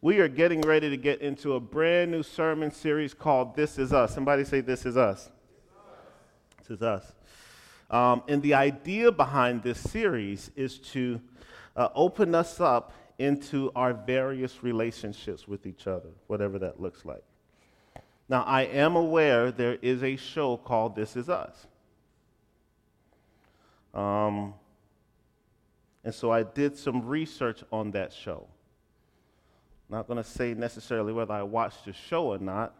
We are getting ready to get into a brand new sermon series called This Is Us. Somebody say, This Is Us. This Is Us. And the idea behind this series is to open us up into our various relationships with each other, whatever that looks like. Now, I am aware there is a show called This Is Us. And so I did some research on that show. I'm not going to say necessarily whether I watched the show or not.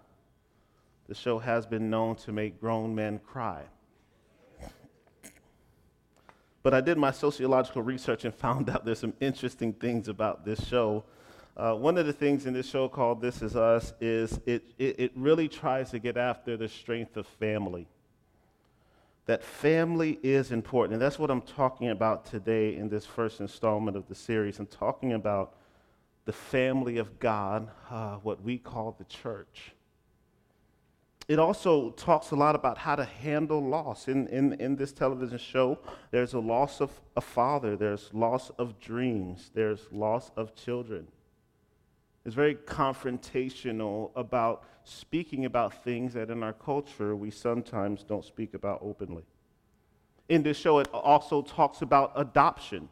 The show has been known to make grown men cry. But I did my sociological research and found out there's some interesting things about this show. One of the things in this show called This Is Us is it really tries to get after the strength of family. That family is important, and that's what I'm talking about today in this first installment of the series. I'm talking about the family of God, what we call the church. It also talks a lot about how to handle loss. In this television show, there's a loss of a father, there's loss of dreams, there's loss of children. It's very confrontational about speaking about things that in our culture we sometimes don't speak about openly. In this show, it also talks about adoption.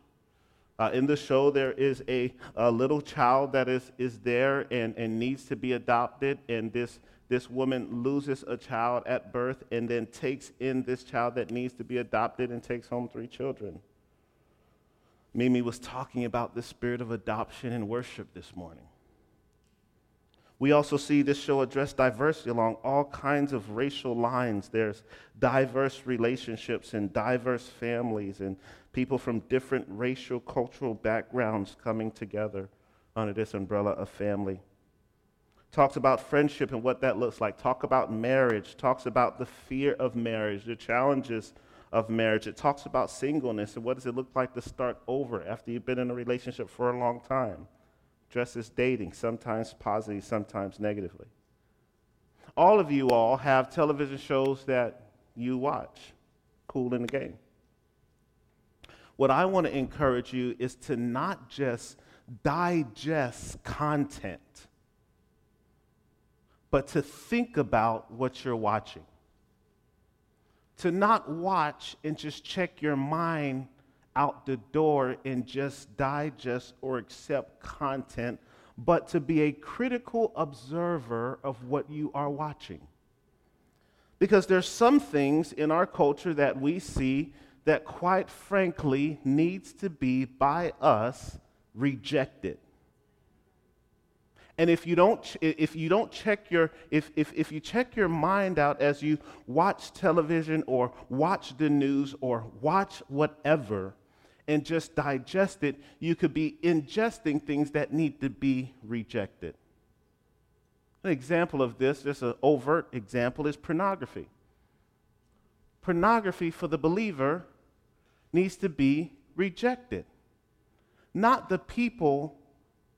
In the show, there is a little child that is there and needs to be adopted, and this woman loses a child at birth and then takes in this child that needs to be adopted and takes home 3 children. Mimi was talking about the spirit of adoption in worship this morning. We also see this show address diversity along all kinds of racial lines. There's diverse relationships and diverse families and people from different racial, cultural backgrounds coming together under this umbrella of family. Talks about friendship and what that looks like. Talks about marriage. Talks about the fear of marriage, the challenges of marriage. It talks about singleness and what does it look like to start over after you've been in a relationship for a long time. Addresses dating, sometimes positively, sometimes negatively. All of you all have television shows that you watch. Cool in the game. What I want to encourage you is to not just digest content, but to think about what you're watching. To not watch and just check your mind out the door and just digest or accept content, but to be a critical observer of what you are watching. Because there's some things in our culture that we see that quite frankly needs to be by us rejected. And if you check your mind out as you watch television or watch the news or watch whatever and just digest it, you could be ingesting things that need to be rejected. An example of this, just an overt example, is pornography. Pornography for the believer needs to be rejected. Not the people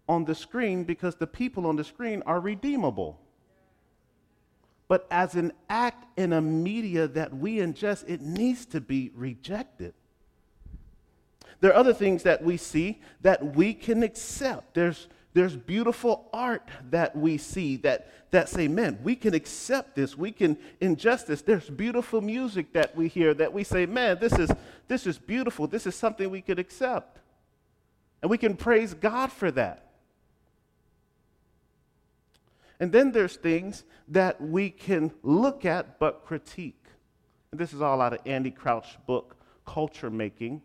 on the screen, because the people on the screen are redeemable. But as an act in a media that we ingest, it needs to be rejected. There are other things that we see that we can accept. There's beautiful art that we see that say, man, we can accept this, we can ingest this. There's beautiful music that we hear that we say, man, this is beautiful, this is something we could accept. And we can praise God for that. And then there's things that we can look at but critique. And this is all out of Andy Crouch's book, Culture Making.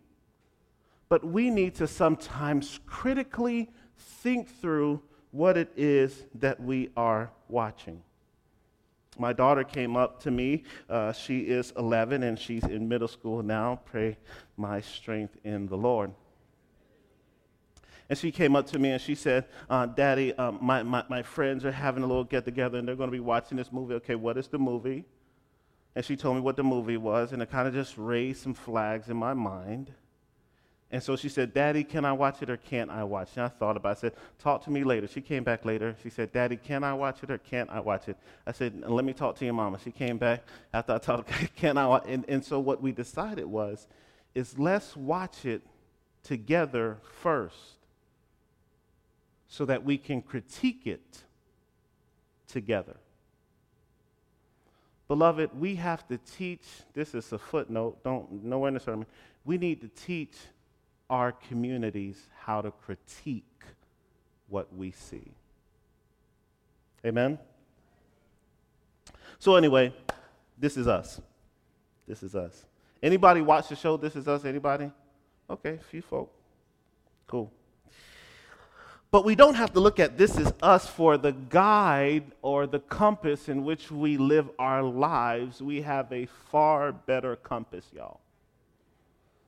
But we need to sometimes critically think through what it is that we are watching. My daughter came up to me. She is 11 and she's in middle school now. Pray my strength in the Lord. And she came up to me and she said, Daddy, my friends are having a little get-together and they're going to be watching this movie. Okay, what is the movie? And she told me what the movie was, and it kind of just raised some flags in my mind. And so she said, Daddy, can I watch it or can't I watch it? And I thought about it. I said, talk to me later. She came back later. She said, Daddy, can I watch it or can't I watch it? I said, let me talk to your mama. She came back after I talked, can I watch it? And so what we decided was, let's watch it together first, so that we can critique it together. Beloved, we have to teach, this is a footnote, don't nowhere in the sermon, we need to teach our communities how to critique what we see. Amen? So anyway, this is us. This is us. Anybody watch the show This Is Us? Anybody? Okay, a few folk. Cool. But we don't have to look at This Is Us for the guide or the compass in which we live our lives. We have a far better compass, y'all.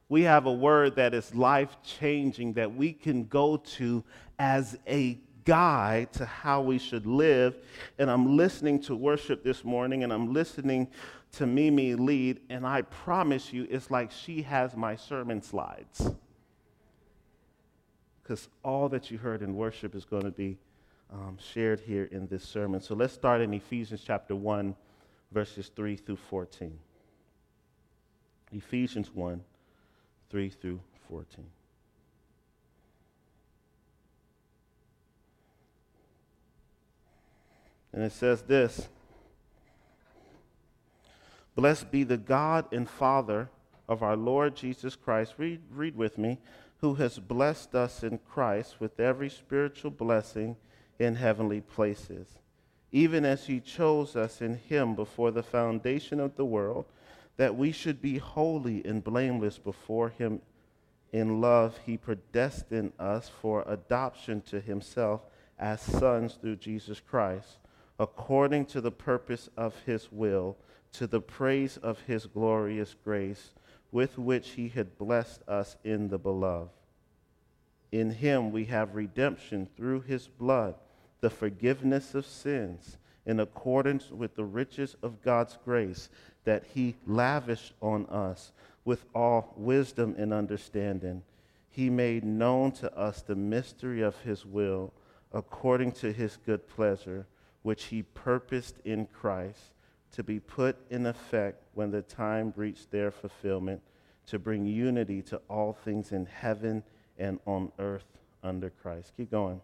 We have a word that is life-changing that we can go to as a guide to how we should live. And I'm listening to worship this morning, and I'm listening to Mimi lead, and I promise you, it's like she has my sermon slides. Because all that you heard in worship is going to be shared here in this sermon. So let's start in Ephesians chapter 1, verses 3 through 14. Ephesians 1, 3 through 14. And it says this, "Blessed be the God and Father of our Lord Jesus Christ." Read with me. "Who has blessed us in Christ with every spiritual blessing in heavenly places, even as he chose us in him before the foundation of the world, that we should be holy and blameless before him. In love he predestined us for adoption to himself as sons through Jesus Christ, according to the purpose of his will, to the praise of his glorious grace, with which he had blessed us in the beloved. In him we have redemption through his blood, the forgiveness of sins, in accordance with the riches of God's grace that he lavished on us with all wisdom and understanding. He made known to us the mystery of his will, according to his good pleasure, which he purposed in Christ, to be put in effect when the time reached their fulfillment, to bring unity to all things in heaven and on earth under Christ." Keep going.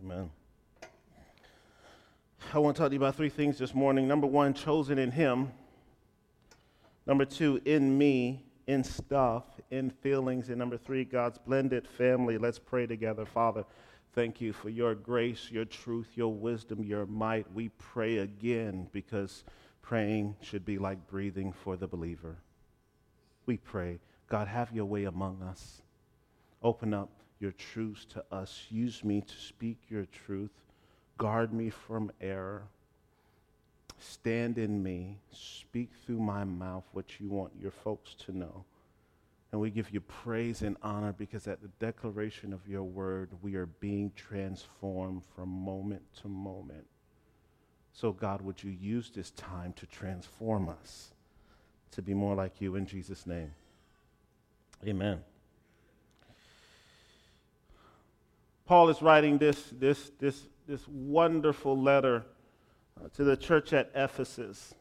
Amen. I want to talk to you about three things this morning. Number one, chosen in him. Number two, in me, in stuff, in feelings. And number three, God's blended family. Let's pray together. Father, thank you for your grace, your truth, your wisdom, your might. We pray again because praying should be like breathing for the believer. We pray, God, have your way among us. Open up your truths to us. Use me to speak your truth. Guard me from error. Stand in me. Speak through my mouth what you want your folks to know. And we give you praise and honor because at the declaration of your word, we are being transformed from moment to moment. So God, would you use this time to transform us to be more like you in Jesus' name? Amen. Paul is writing this wonderful letter to the church at Ephesus.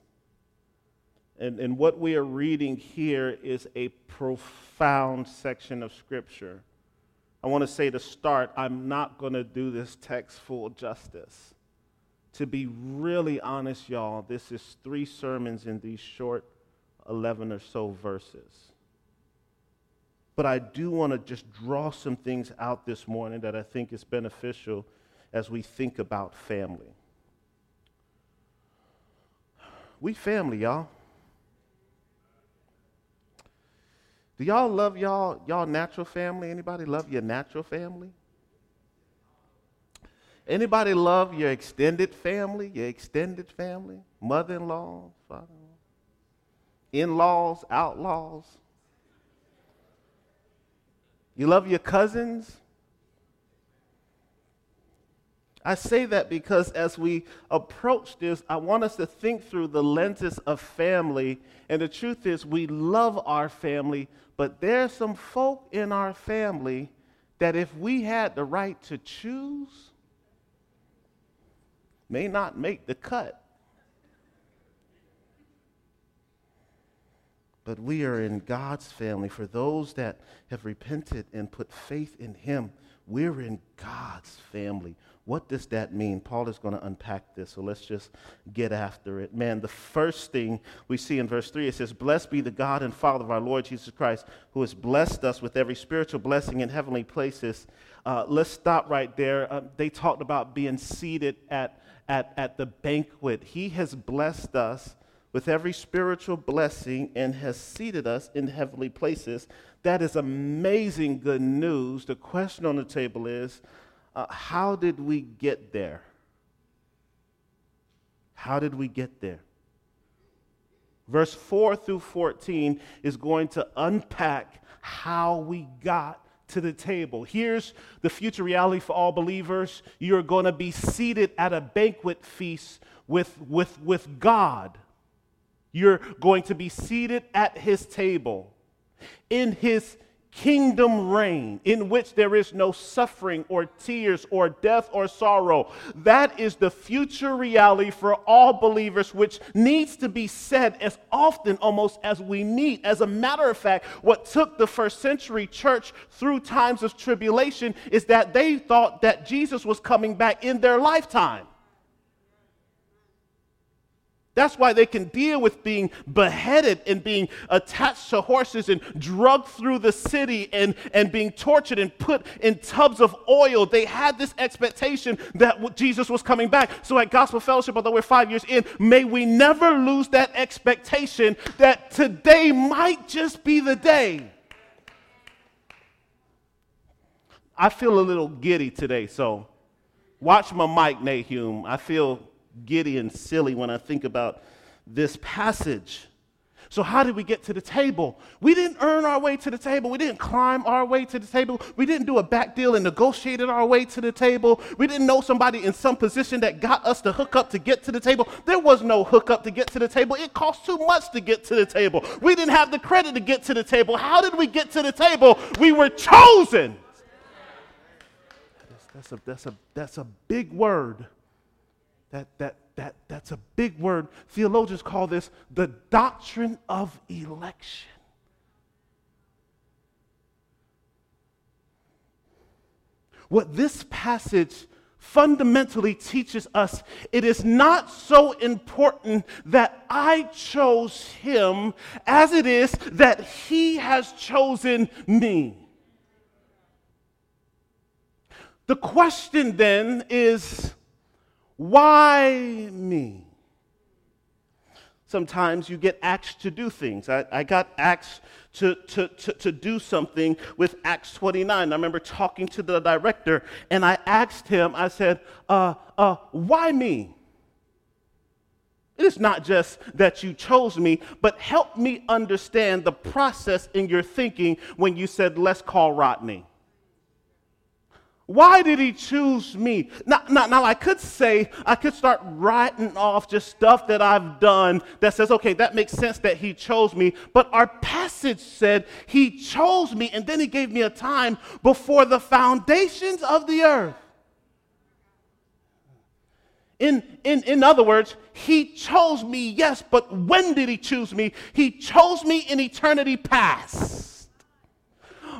And what we are reading here is a profound section of Scripture. I want to say to start, I'm not going to do this text full justice. To be really honest, y'all, this is three sermons in these short 11 or so verses. But I do want to just draw some things out this morning that I think is beneficial as we think about family. We family, y'all. Do y'all love y'all natural family? Anybody love your natural family? Anybody love your extended family? Your extended family? Mother-in-law, father-in-law, in-laws, outlaws. You love your cousins? I say that because as we approach this, I want us to think through the lenses of family. And the truth is, we love our family, but there's some folk in our family that if we had the right to choose, may not make the cut. But we are in God's family. For those that have repented and put faith in Him, we're in God's family. What does that mean? Paul is going to unpack this, so let's just get after it. Man, the first thing we see in verse 3, it says, "Blessed be the God and Father of our Lord Jesus Christ, who has blessed us with every spiritual blessing in heavenly places." Let's stop right there. They talked about being seated at the banquet. He has blessed us with every spiritual blessing and has seated us in heavenly places. That is amazing good news. The question on the table is, how did we get there? How did we get there? Verse 4 through 14 is going to unpack how we got to the table. Here's the future reality for all believers. You're going to be seated at a banquet feast with God. You're going to be seated at His table in His kingdom reign, in which there is no suffering or tears or death or sorrow. That is the future reality for all believers, which needs to be said as often almost as we need. As a matter of fact, what took the first century church through times of tribulation is that they thought that Jesus was coming back in their lifetime. That's why they can deal with being beheaded and being attached to horses and drugged through the city and being tortured and put in tubs of oil. They had this expectation that Jesus was coming back. So at Gospel Fellowship, although we're 5 years in, may we never lose that expectation that today might just be the day. I feel a little giddy today, so watch my mic, Nate Hume. I feel giddy and silly when I think about this passage. So how did we get to the table? We didn't earn our way to the table. We didn't climb our way to the table. We didn't do a back deal and negotiated our way to the table. We didn't know somebody in some position that got us to hook up to get to the table. There was no hookup to get to the table. It cost too much to get to the table. We didn't have the credit to get to the table. How did we get to the table? We were chosen. That's a big word. That's a big word. Theologians call this the doctrine of election. What this passage fundamentally teaches us, it is not so important that I chose Him as it is that He has chosen me. The question then is, why me? Sometimes you get asked to do things. I got asked to do something with Acts 29. I remember talking to the director, and I asked him, I said, why me? It's not just that you chose me, but help me understand the process in your thinking when you said, let's call Rodney. Why did He choose me? Now, I could start writing off just stuff that I've done that says, okay, that makes sense that He chose me. But our passage said He chose me, and then He gave me a time before the foundations of the earth. In other words, He chose me, yes, but when did He choose me? He chose me in eternity past.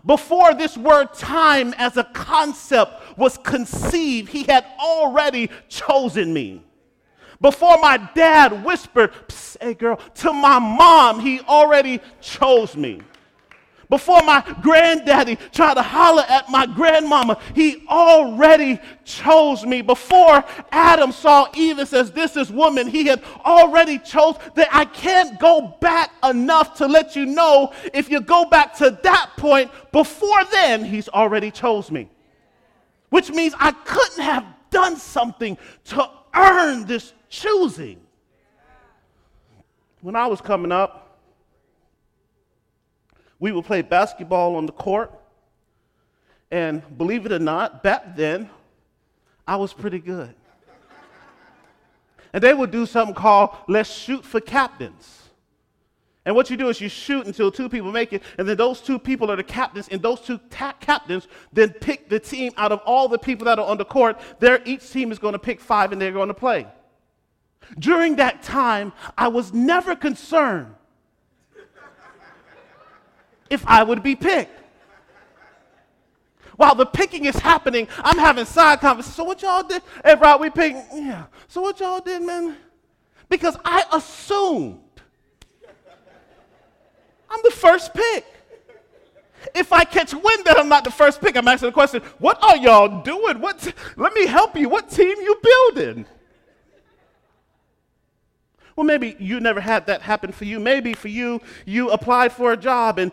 Before this word time as a concept was conceived, He had already chosen me. Before my dad whispered, "Psst, hey girl," to my mom, He already chose me. Before my granddaddy tried to holler at my grandmama, He already chose me. Before Adam saw Eve and says, "This is woman," He had already chose that. I can't go back enough to let you know, if you go back to that point, before then, He's already chose me. Which means I couldn't have done something to earn this choosing. When I was coming up, we would play basketball on the court. And believe it or not, back then, I was pretty good. And they would do something called, let's shoot for captains. And what you do is you shoot until two people make it, and then those two people are the captains, and those two captains then pick the team out of all the people that are on the court. Each team is going to pick five, and they're going to play. During that time, I was never concerned if I would be picked. While the picking is happening, I'm having side conversations. So what y'all did? Hey, Rod, we picking. Yeah. So what y'all did, man? Because I assumed I'm the first pick. If I catch wind that I'm not the first pick, I'm asking the question, what are y'all doing? Let me help you. What team you building? Well, maybe you never had that happen for you. Maybe for you, you applied for a job and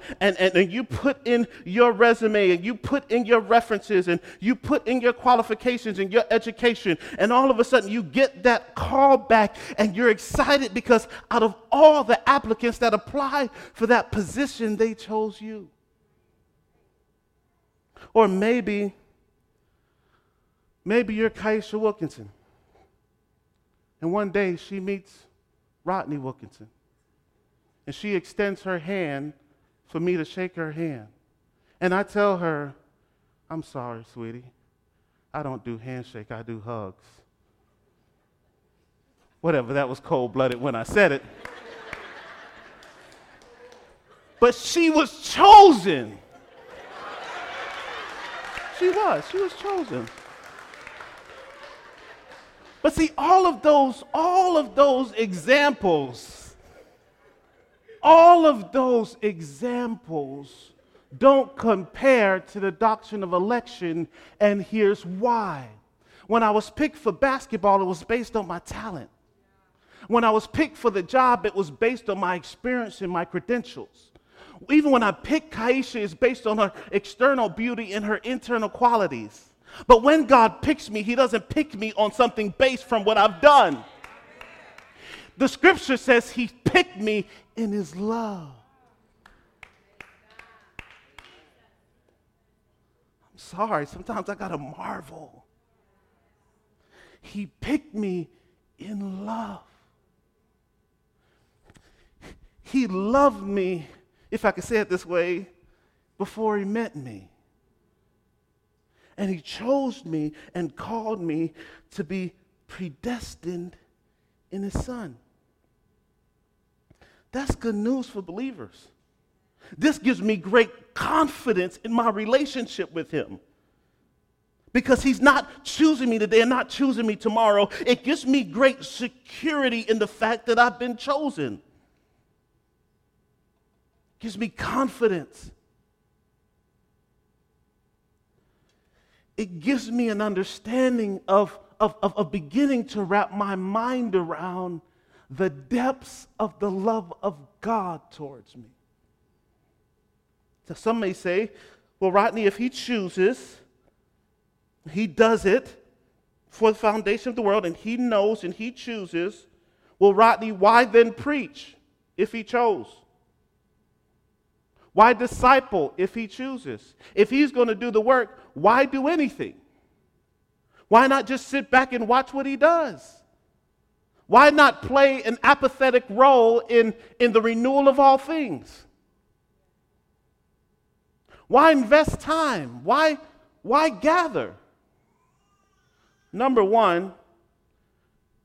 you put in your resume and you put in your references and you put in your qualifications and your education, and all of a sudden you get that call back and you're excited because out of all the applicants that applied for that position, they chose you. Or maybe you're Kaisha Wilkinson, and one day she meets Rodney Wilkinson, and she extends her hand for me to shake her hand. And I tell her, I'm sorry, sweetie. I don't do handshake, I do hugs. Whatever, that was cold-blooded when I said it. But she was chosen. She was chosen. But see, all of those examples don't compare to the doctrine of election, and here's why. When I was picked for basketball, it was based on my talent. When I was picked for the job, it was based on my experience and my credentials. Even when I picked Kaisha, it's based on her external beauty and her internal qualities. But when God picks me, he doesn't pick me on something based from what I've done. The scripture says he picked me in his love. I'm sorry, sometimes I gotta marvel. He picked me in love. He loved me, if I could say it this way, before he met me. And he chose me and called me to be predestined in his son. That's good news for believers. This gives me great confidence in my relationship with him. Because he's not choosing me today and not choosing me tomorrow. It gives me great security in the fact that I've been chosen. It gives me confidence. It gives me an understanding of beginning to wrap my mind around the depths of the love of God towards me. So some may say, well, Rodney, if he chooses, he does it for the foundation of the world, and he knows and he chooses. Well, Rodney, why then preach if he chose? Why disciple if he chooses? If he's going to do the work, why do anything? Why not just sit back and watch what he does? Why not play an apathetic role in the renewal of all things? Why invest time? Why gather? Number one,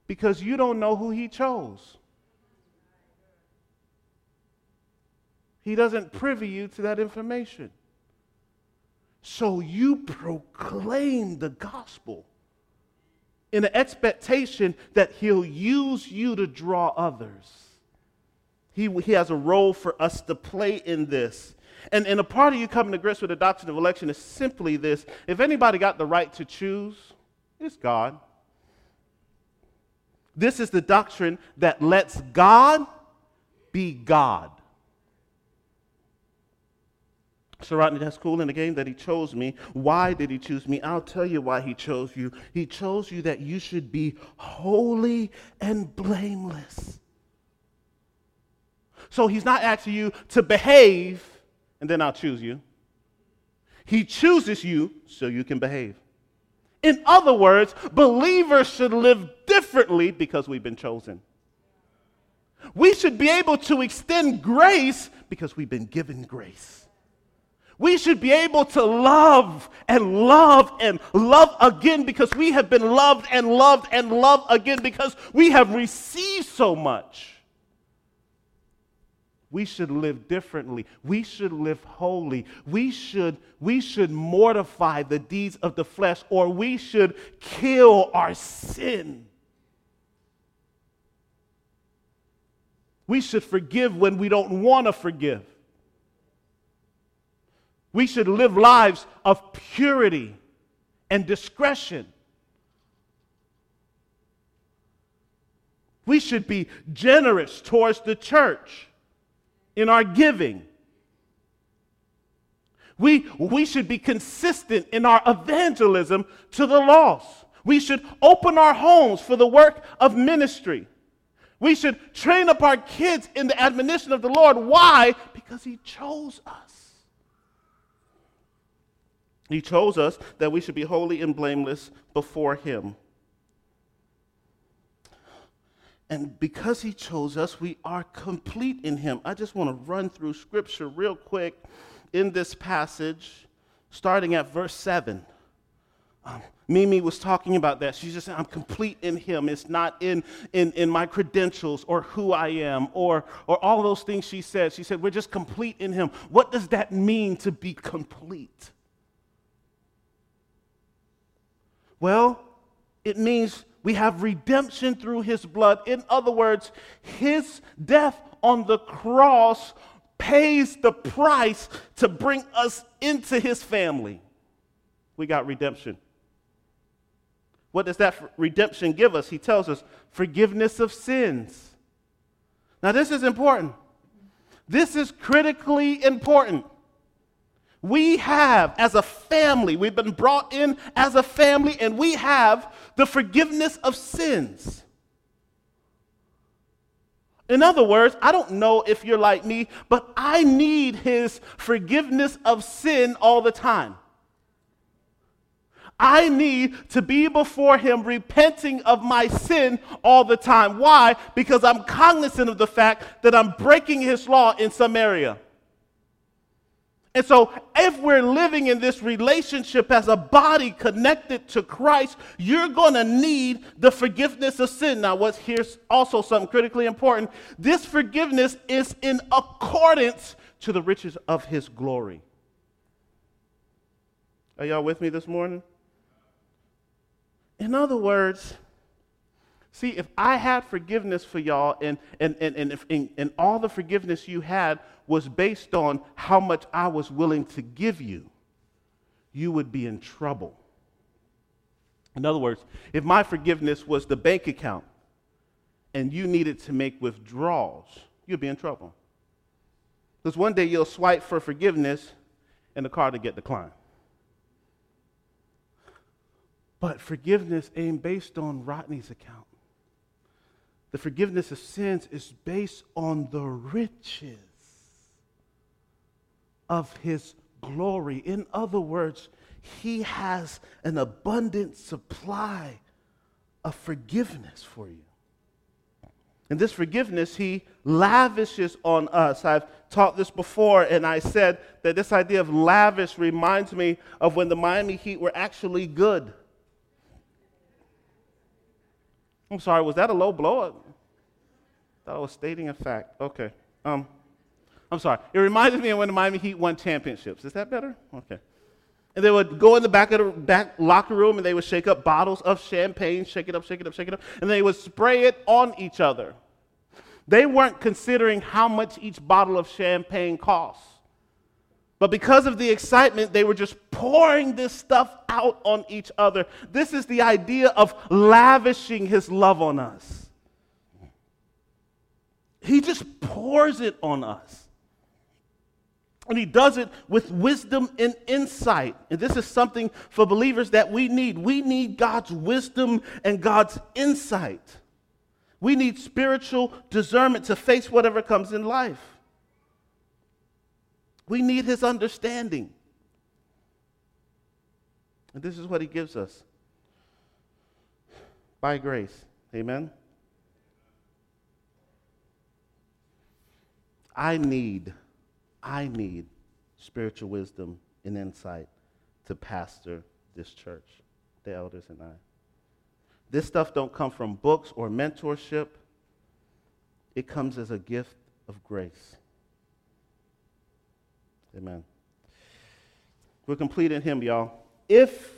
because you don't know who he chose. He doesn't privy you to that information. So you proclaim the gospel in the expectation that he'll use you to draw others. He has a role for us to play in this. And a part of you coming to grips with the doctrine of election is simply this. If anybody got the right to choose, it's God. This is the doctrine that lets God be God. So right, that's cool. And again, that he chose me. Why did he choose me? I'll tell you why he chose you. He chose you that you should be holy and blameless. So he's not asking you to behave, and then I'll choose you. He chooses you so you can behave. In other words, believers should live differently because we've been chosen. We should be able to extend grace because we've been given grace. We should be able to love and love and love again because we have been loved and loved and loved again because we have received so much. We should live differently. We should live holy. We should mortify the deeds of the flesh, or we should kill our sin. We should forgive when we don't want to forgive. We should live lives of purity and discretion. We should be generous towards the church in our giving. We should be consistent in our evangelism to the lost. We should open our homes for the work of ministry. We should train up our kids in the admonition of the Lord. Why? Because he chose us. He chose us that we should be holy and blameless before him. And because he chose us, we are complete in him. I just want to run through scripture real quick in this passage, starting at verse 7. Mimi was talking about that. She's just saying, I'm complete in him. It's not in my credentials or who I am or all those things she said. She said, we're just complete in him. What does that mean to be complete? Well, it means we have redemption through his blood. In other words, his death on the cross pays the price to bring us into his family. We got redemption. What does that redemption give us? He tells us forgiveness of sins. Now, this is important. This is critically important. We have, as a family, we've been brought in as a family, and we have the forgiveness of sins. In other words, I don't know if you're like me, but I need his forgiveness of sin all the time. I need to be before him repenting of my sin all the time. Why? Because I'm cognizant of the fact that I'm breaking his law in some area. And so if we're living in this relationship as a body connected to Christ, you're going to need the forgiveness of sin. Now, here's also something critically important. This forgiveness is in accordance to the riches of his glory. Are y'all with me this morning? In other words, see, if I had forgiveness for y'all and all the forgiveness you had was based on how much I was willing to give you, you would be in trouble. In other words, if my forgiveness was the bank account and you needed to make withdrawals, you'd be in trouble. Because one day you'll swipe for forgiveness and the card will get declined. But forgiveness ain't based on Rodney's account. The forgiveness of sins is based on the riches of his glory. In other words, he has an abundant supply of forgiveness for you. And this forgiveness he lavishes on us. I've taught this before, and I said that this idea of lavish reminds me of when the Miami Heat were actually good. I'm sorry, was that a low blow? I thought I was stating a fact. Okay. I'm sorry. It reminded me of when the Miami Heat won championships. Is that better? Okay. And they would go in the back of the back locker room, and they would shake up bottles of champagne, shake it up, shake it up, shake it up, and they would spray it on each other. They weren't considering how much each bottle of champagne costs. But because of the excitement, they were just pouring this stuff out on each other. This is the idea of lavishing his love on us. He just pours it on us. And he does it with wisdom and insight. And this is something for believers that we need. We need God's wisdom and God's insight. We need spiritual discernment to face whatever comes in life. We need his understanding. And this is what he gives us. By grace. Amen? I need spiritual wisdom and insight to pastor this church, the elders and I. This stuff don't come from books or mentorship. It comes as a gift of grace. Amen. We're complete in him, y'all. If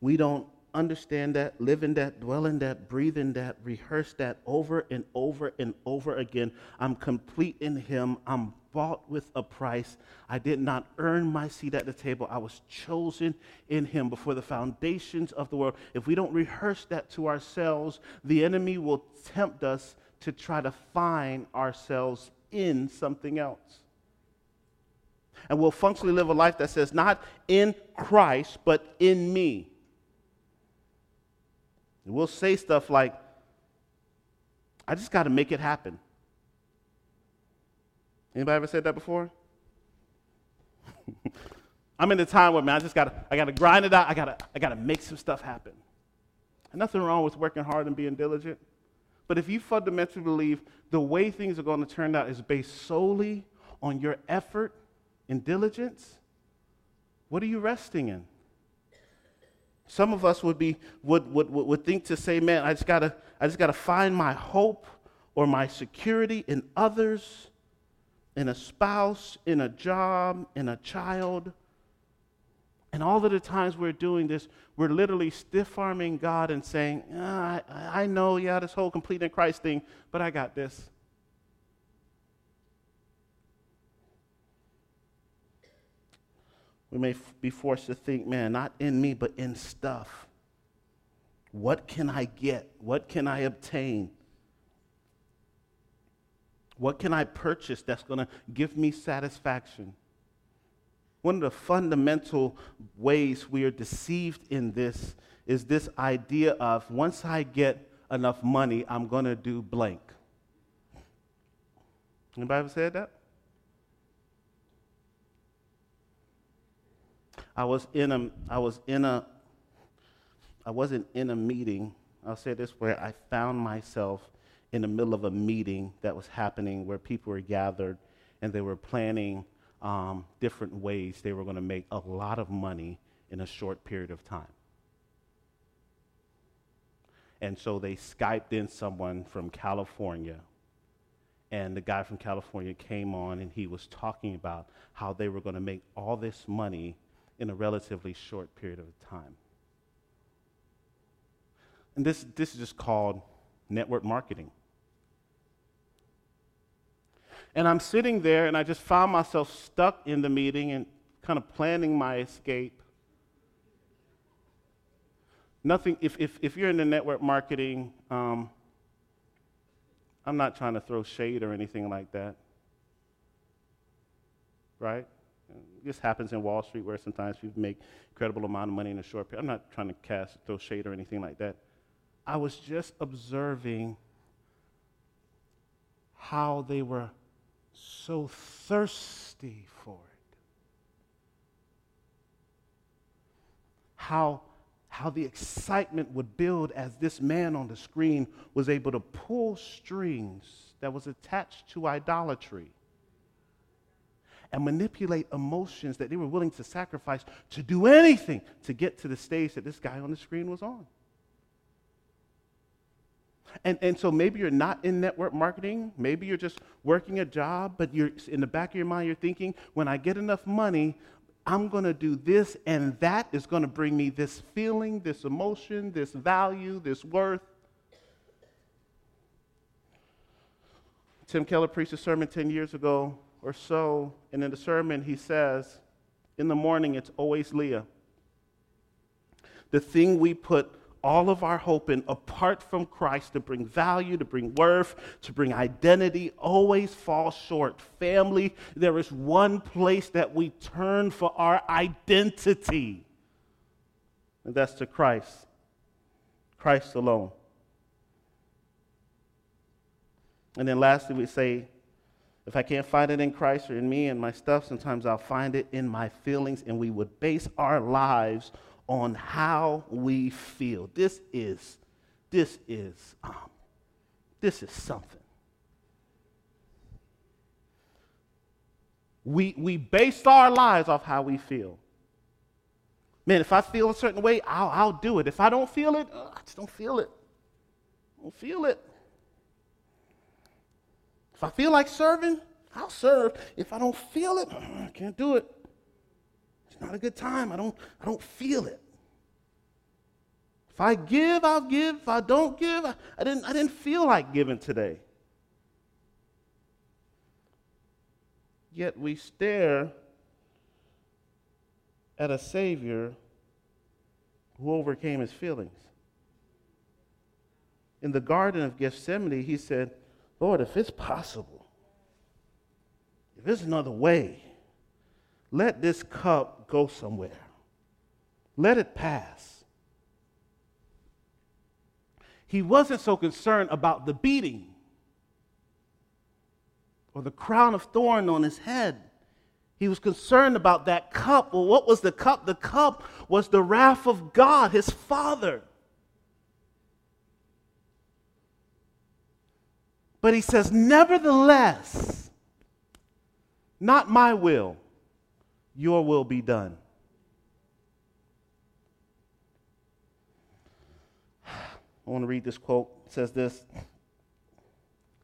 we don't understand that, live in that, dwell in that, breathe in that, rehearse that over and over and over again, I'm complete in him. I'm bought with a price. I did not earn my seat at the table. I was chosen in him before the foundations of the world. If we don't rehearse that to ourselves, the enemy will tempt us to try to find ourselves in something else. And we'll functionally live a life that says, not in Christ, but in me. And we'll say stuff like, I just got to make it happen. Anybody ever said that before? I'm in the time where, man, I gotta grind it out. I gotta make some stuff happen. And nothing wrong with working hard and being diligent. But if you fundamentally believe the way things are going to turn out is based solely on your effort and diligence, what are you resting in? Some of us would think to say, man, I just gotta find my hope or my security in others, in a spouse, in a job, in a child. And all of the times we're doing this, we're literally stiff-arming God and saying, I know, this whole complete in Christ thing, but I got this. We may be forced to think, man, not in me, but in stuff. What can I get? What can I obtain? What can I purchase that's going to give me satisfaction? One of the fundamental ways we are deceived in this is this idea of, once I get enough money, I'm going to do blank. Anybody ever said that? I wasn't in a meeting. I'll say this, where I found myself in the middle of a meeting that was happening where people were gathered and they were planning different ways they were going to make a lot of money in a short period of time. And so they Skyped in someone from California, and the guy from California came on and he was talking about how they were going to make all this money in a relatively short period of time. And this is just called network marketing. And I'm sitting there, and I just found myself stuck in the meeting and kind of planning my escape. Nothing. If you're into network marketing, I'm not trying to throw shade or anything like that. Right? This happens in Wall Street, where sometimes people make incredible amount of money in a short period. I'm not trying to throw shade or anything like that. I was just observing how they were so thirsty for it. How the excitement would build as this man on the screen was able to pull strings that was attached to idolatry and manipulate emotions that they were willing to sacrifice to do anything to get to the stage that this guy on the screen was on. And so maybe you're not in network marketing, maybe you're just working a job, but you're in the back of your mind, you're thinking, when I get enough money, I'm going to do this, and that is going to bring me this feeling, this emotion, this value, this worth. Tim Keller preached a sermon 10 years ago or so, and in the sermon he says, in the morning it's always Leah. The thing we put all of our hope in apart from Christ to bring value, to bring worth, to bring identity, always falls short. Family, there is one place that we turn for our identity, and that's to Christ. Christ alone. And then lastly, we say, if I can't find it in Christ or in me and my stuff, sometimes I'll find it in my feelings, and we would base our lives on how we feel. This is something. We base our lives off how we feel. Man, if I feel a certain way, I'll do it. If I don't feel it, I just don't feel it. I don't feel it. If I feel like serving, I'll serve. If I don't feel it, I can't do it. It's not a good time. I don't feel it. If I give, I'll give. If I don't give, I didn't feel like giving today. Yet we stare at a Savior who overcame his feelings. In the Garden of Gethsemane, he said, Lord, if it's possible, if there's another way, let this cup go somewhere. Let it pass. He wasn't so concerned about the beating or the crown of thorns on his head. He was concerned about that cup. Well, what was the cup? The cup was the wrath of God, his Father. But he says, nevertheless, not my will, your will be done. I want to read this quote. It says this: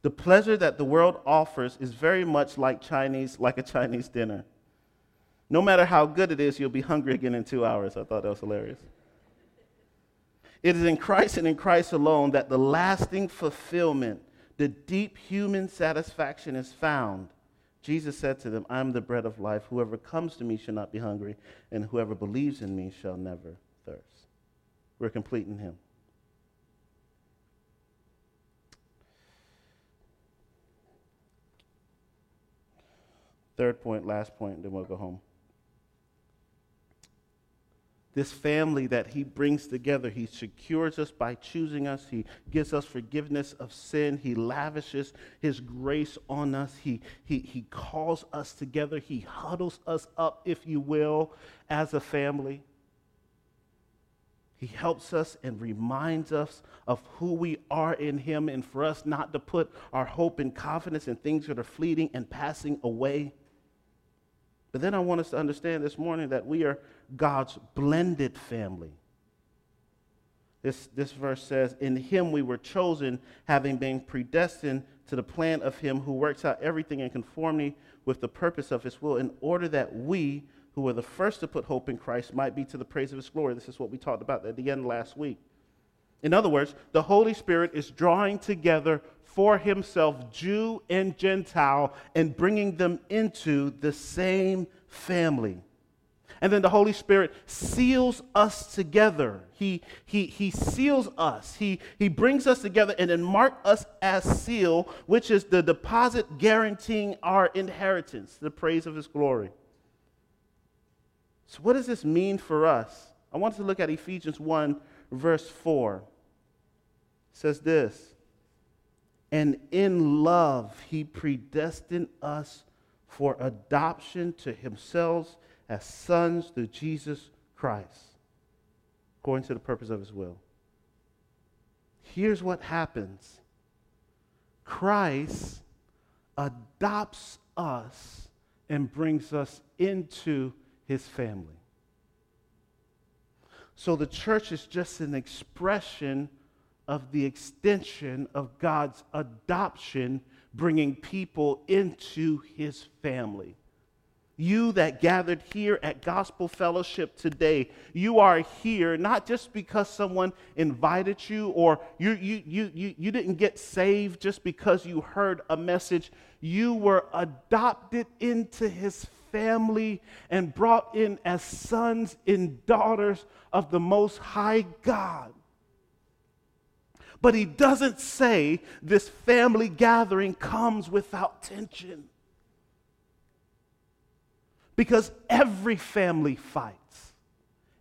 the pleasure that the world offers is very much like a Chinese dinner. No matter how good it is, you'll be hungry again in 2 hours. I thought that was hilarious. It is in Christ and in Christ alone that the lasting fulfillment, the deep human satisfaction is found. Jesus said to them, I am the bread of life. Whoever comes to me shall not be hungry, and whoever believes in me shall never thirst. We're complete in him. Third point, last point, and then we'll go home. This family that he brings together, he secures us by choosing us. He gives us forgiveness of sin. He lavishes his grace on us. He calls us together. He huddles us up, if you will, as a family. He helps us and reminds us of who we are in him, and for us not to put our hope and confidence in things that are fleeting and passing away. But then I want us to understand this morning that we are God's blended family. This verse says, in him we were chosen, having been predestined to the plan of him who works out everything in conformity with the purpose of his will, in order that we, who were the first to put hope in Christ, might be to the praise of his glory. This is what we talked about at the end last week. In other words, the Holy Spirit is drawing together for himself Jew and Gentile and bringing them into the same family. And then the Holy Spirit seals us together. He seals us. He brings us together and then marks us as seal, which is the deposit guaranteeing our inheritance, the praise of his glory. So what does this mean for us? I want to look at Ephesians 1, verse 4. It says this: and in love he predestined us for adoption to himself as sons through Jesus Christ, according to the purpose of his will. Here's what happens. Christ adopts us and brings us into his family. So the church is just an expression of the extension of God's adoption, bringing people into his family. You that gathered here at Gospel Fellowship today, you are here not just because someone invited you, or you didn't get saved just because you heard a message. You were adopted into his family and brought in as sons and daughters of the Most High God. But he doesn't say this family gathering comes without tension. Because every family fights.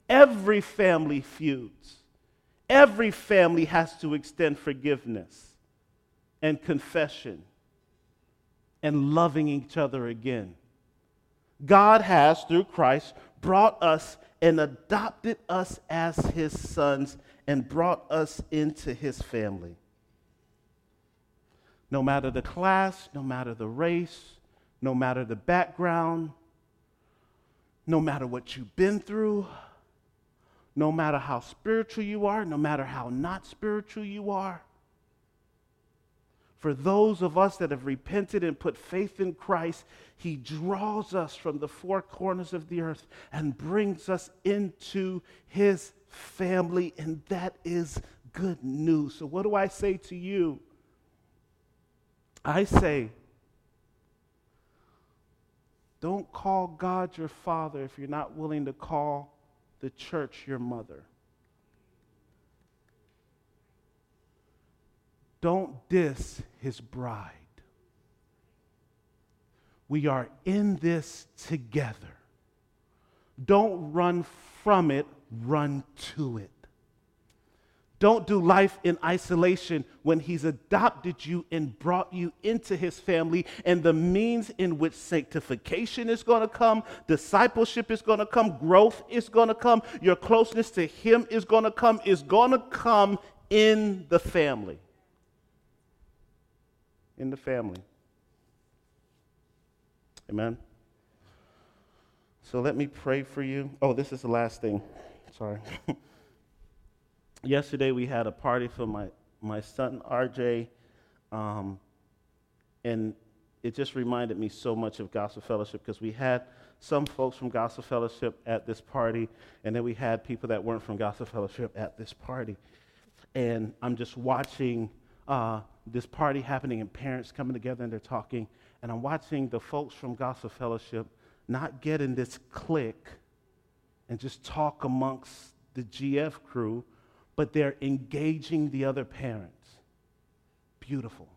Every family feuds. Every family has to extend forgiveness and confession and loving each other again. God has, through Christ, brought us and adopted us as his sons and brought us into his family. No matter the class, no matter the race, no matter the background, no matter what you've been through, no matter how spiritual you are, no matter how not spiritual you are, for those of us that have repented and put faith in Christ, he draws us from the four corners of the earth and brings us into his family, and that is good news. So what do I say to you? I say, don't call God your father if you're not willing to call the church your mother. Don't diss his bride. We are in this together. Don't run from it, run to it. Don't do life in isolation when he's adopted you and brought you into his family, and the means in which sanctification is going to come, discipleship is going to come, growth is going to come, your closeness to him is going to come in the family. In the family. Amen. So let me pray for you. Oh, this is the last thing. Sorry. Yesterday we had a party for my son, RJ, and it just reminded me so much of Gospel Fellowship, because we had some folks from Gospel Fellowship at this party, and then we had people that weren't from Gospel Fellowship at this party. And I'm just watching this party happening and parents coming together and they're talking, and I'm watching the folks from Gospel Fellowship not get in this clique and just talk amongst the GF crew, but they're engaging the other parents. Beautiful.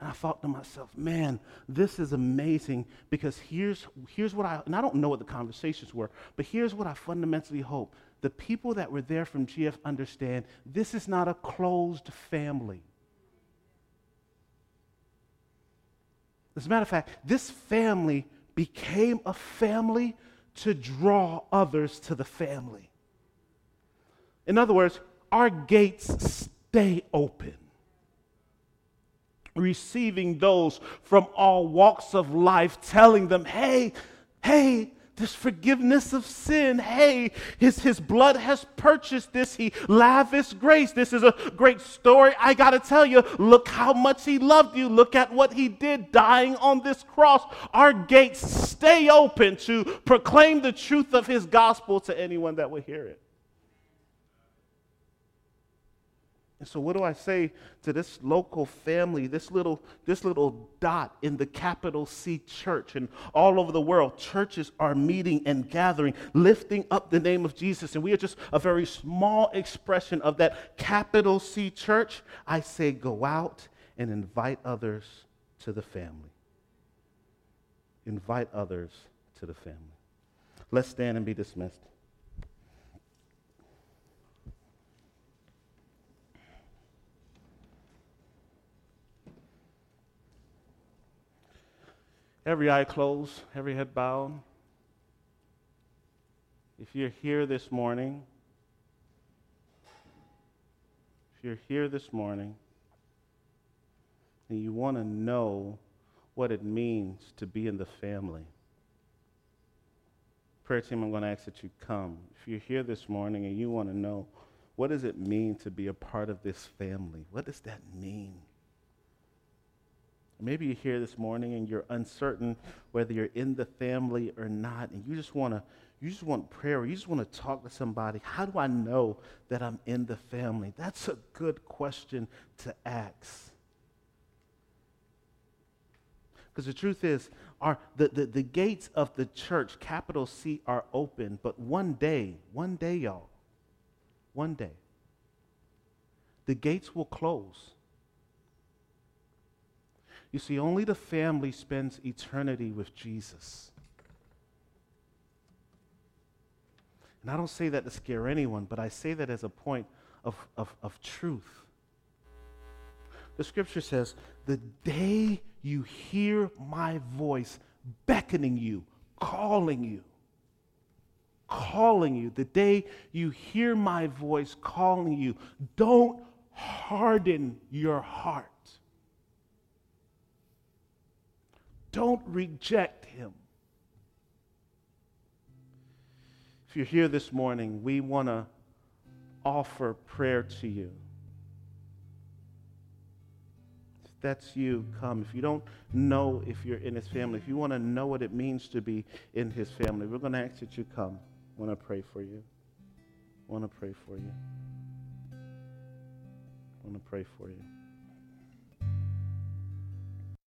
And I thought to myself, man, this is amazing, because here's what I, and I don't know what the conversations were, but here's what I fundamentally hope. The people that were there from GF understand this is not a closed family. As a matter of fact, this family became a family to draw others to the family. In other words, our gates stay open, receiving those from all walks of life, telling them, hey, this forgiveness of sin, hey, his blood has purchased this. He lavished grace. This is a great story. I got to tell you, look how much he loved you. Look at what he did dying on this cross. Our gates stay open to proclaim the truth of his gospel to anyone that will hear it. And so what do I say to this local family, this little dot in the capital C church? And all over the world, churches are meeting and gathering, lifting up the name of Jesus. And we are just a very small expression of that capital C church. I say, go out and invite others to the family. Invite others to the family. Let's stand and be dismissed. Every eye closed, every head bowed. If you're here this morning, and you want to know what it means to be in the family, prayer team, I'm going to ask that you come. If you're here this morning and you want to know, what does it mean to be a part of this family? What does that mean? Maybe you're here this morning and you're uncertain whether you're in the family or not, and you just want prayer, or you just want to talk to somebody. How do I know that I'm in the family? That's a good question to ask. Because the truth is, the gates of the church, capital C, are open, but one day, y'all, the gates will close. You see, only the family spends eternity with Jesus. And I don't say that to scare anyone, but I say that as a point of truth. The scripture says, the day you hear my voice beckoning you, calling you, the day you hear my voice calling you, don't harden your heart. Don't reject him. If you're here this morning, we want to offer prayer to you. If that's you, come. If you don't know if you're in his family, if you want to know what it means to be in his family, we're going to ask that you come. I want to pray for you. I want to pray for you. I want to pray for you.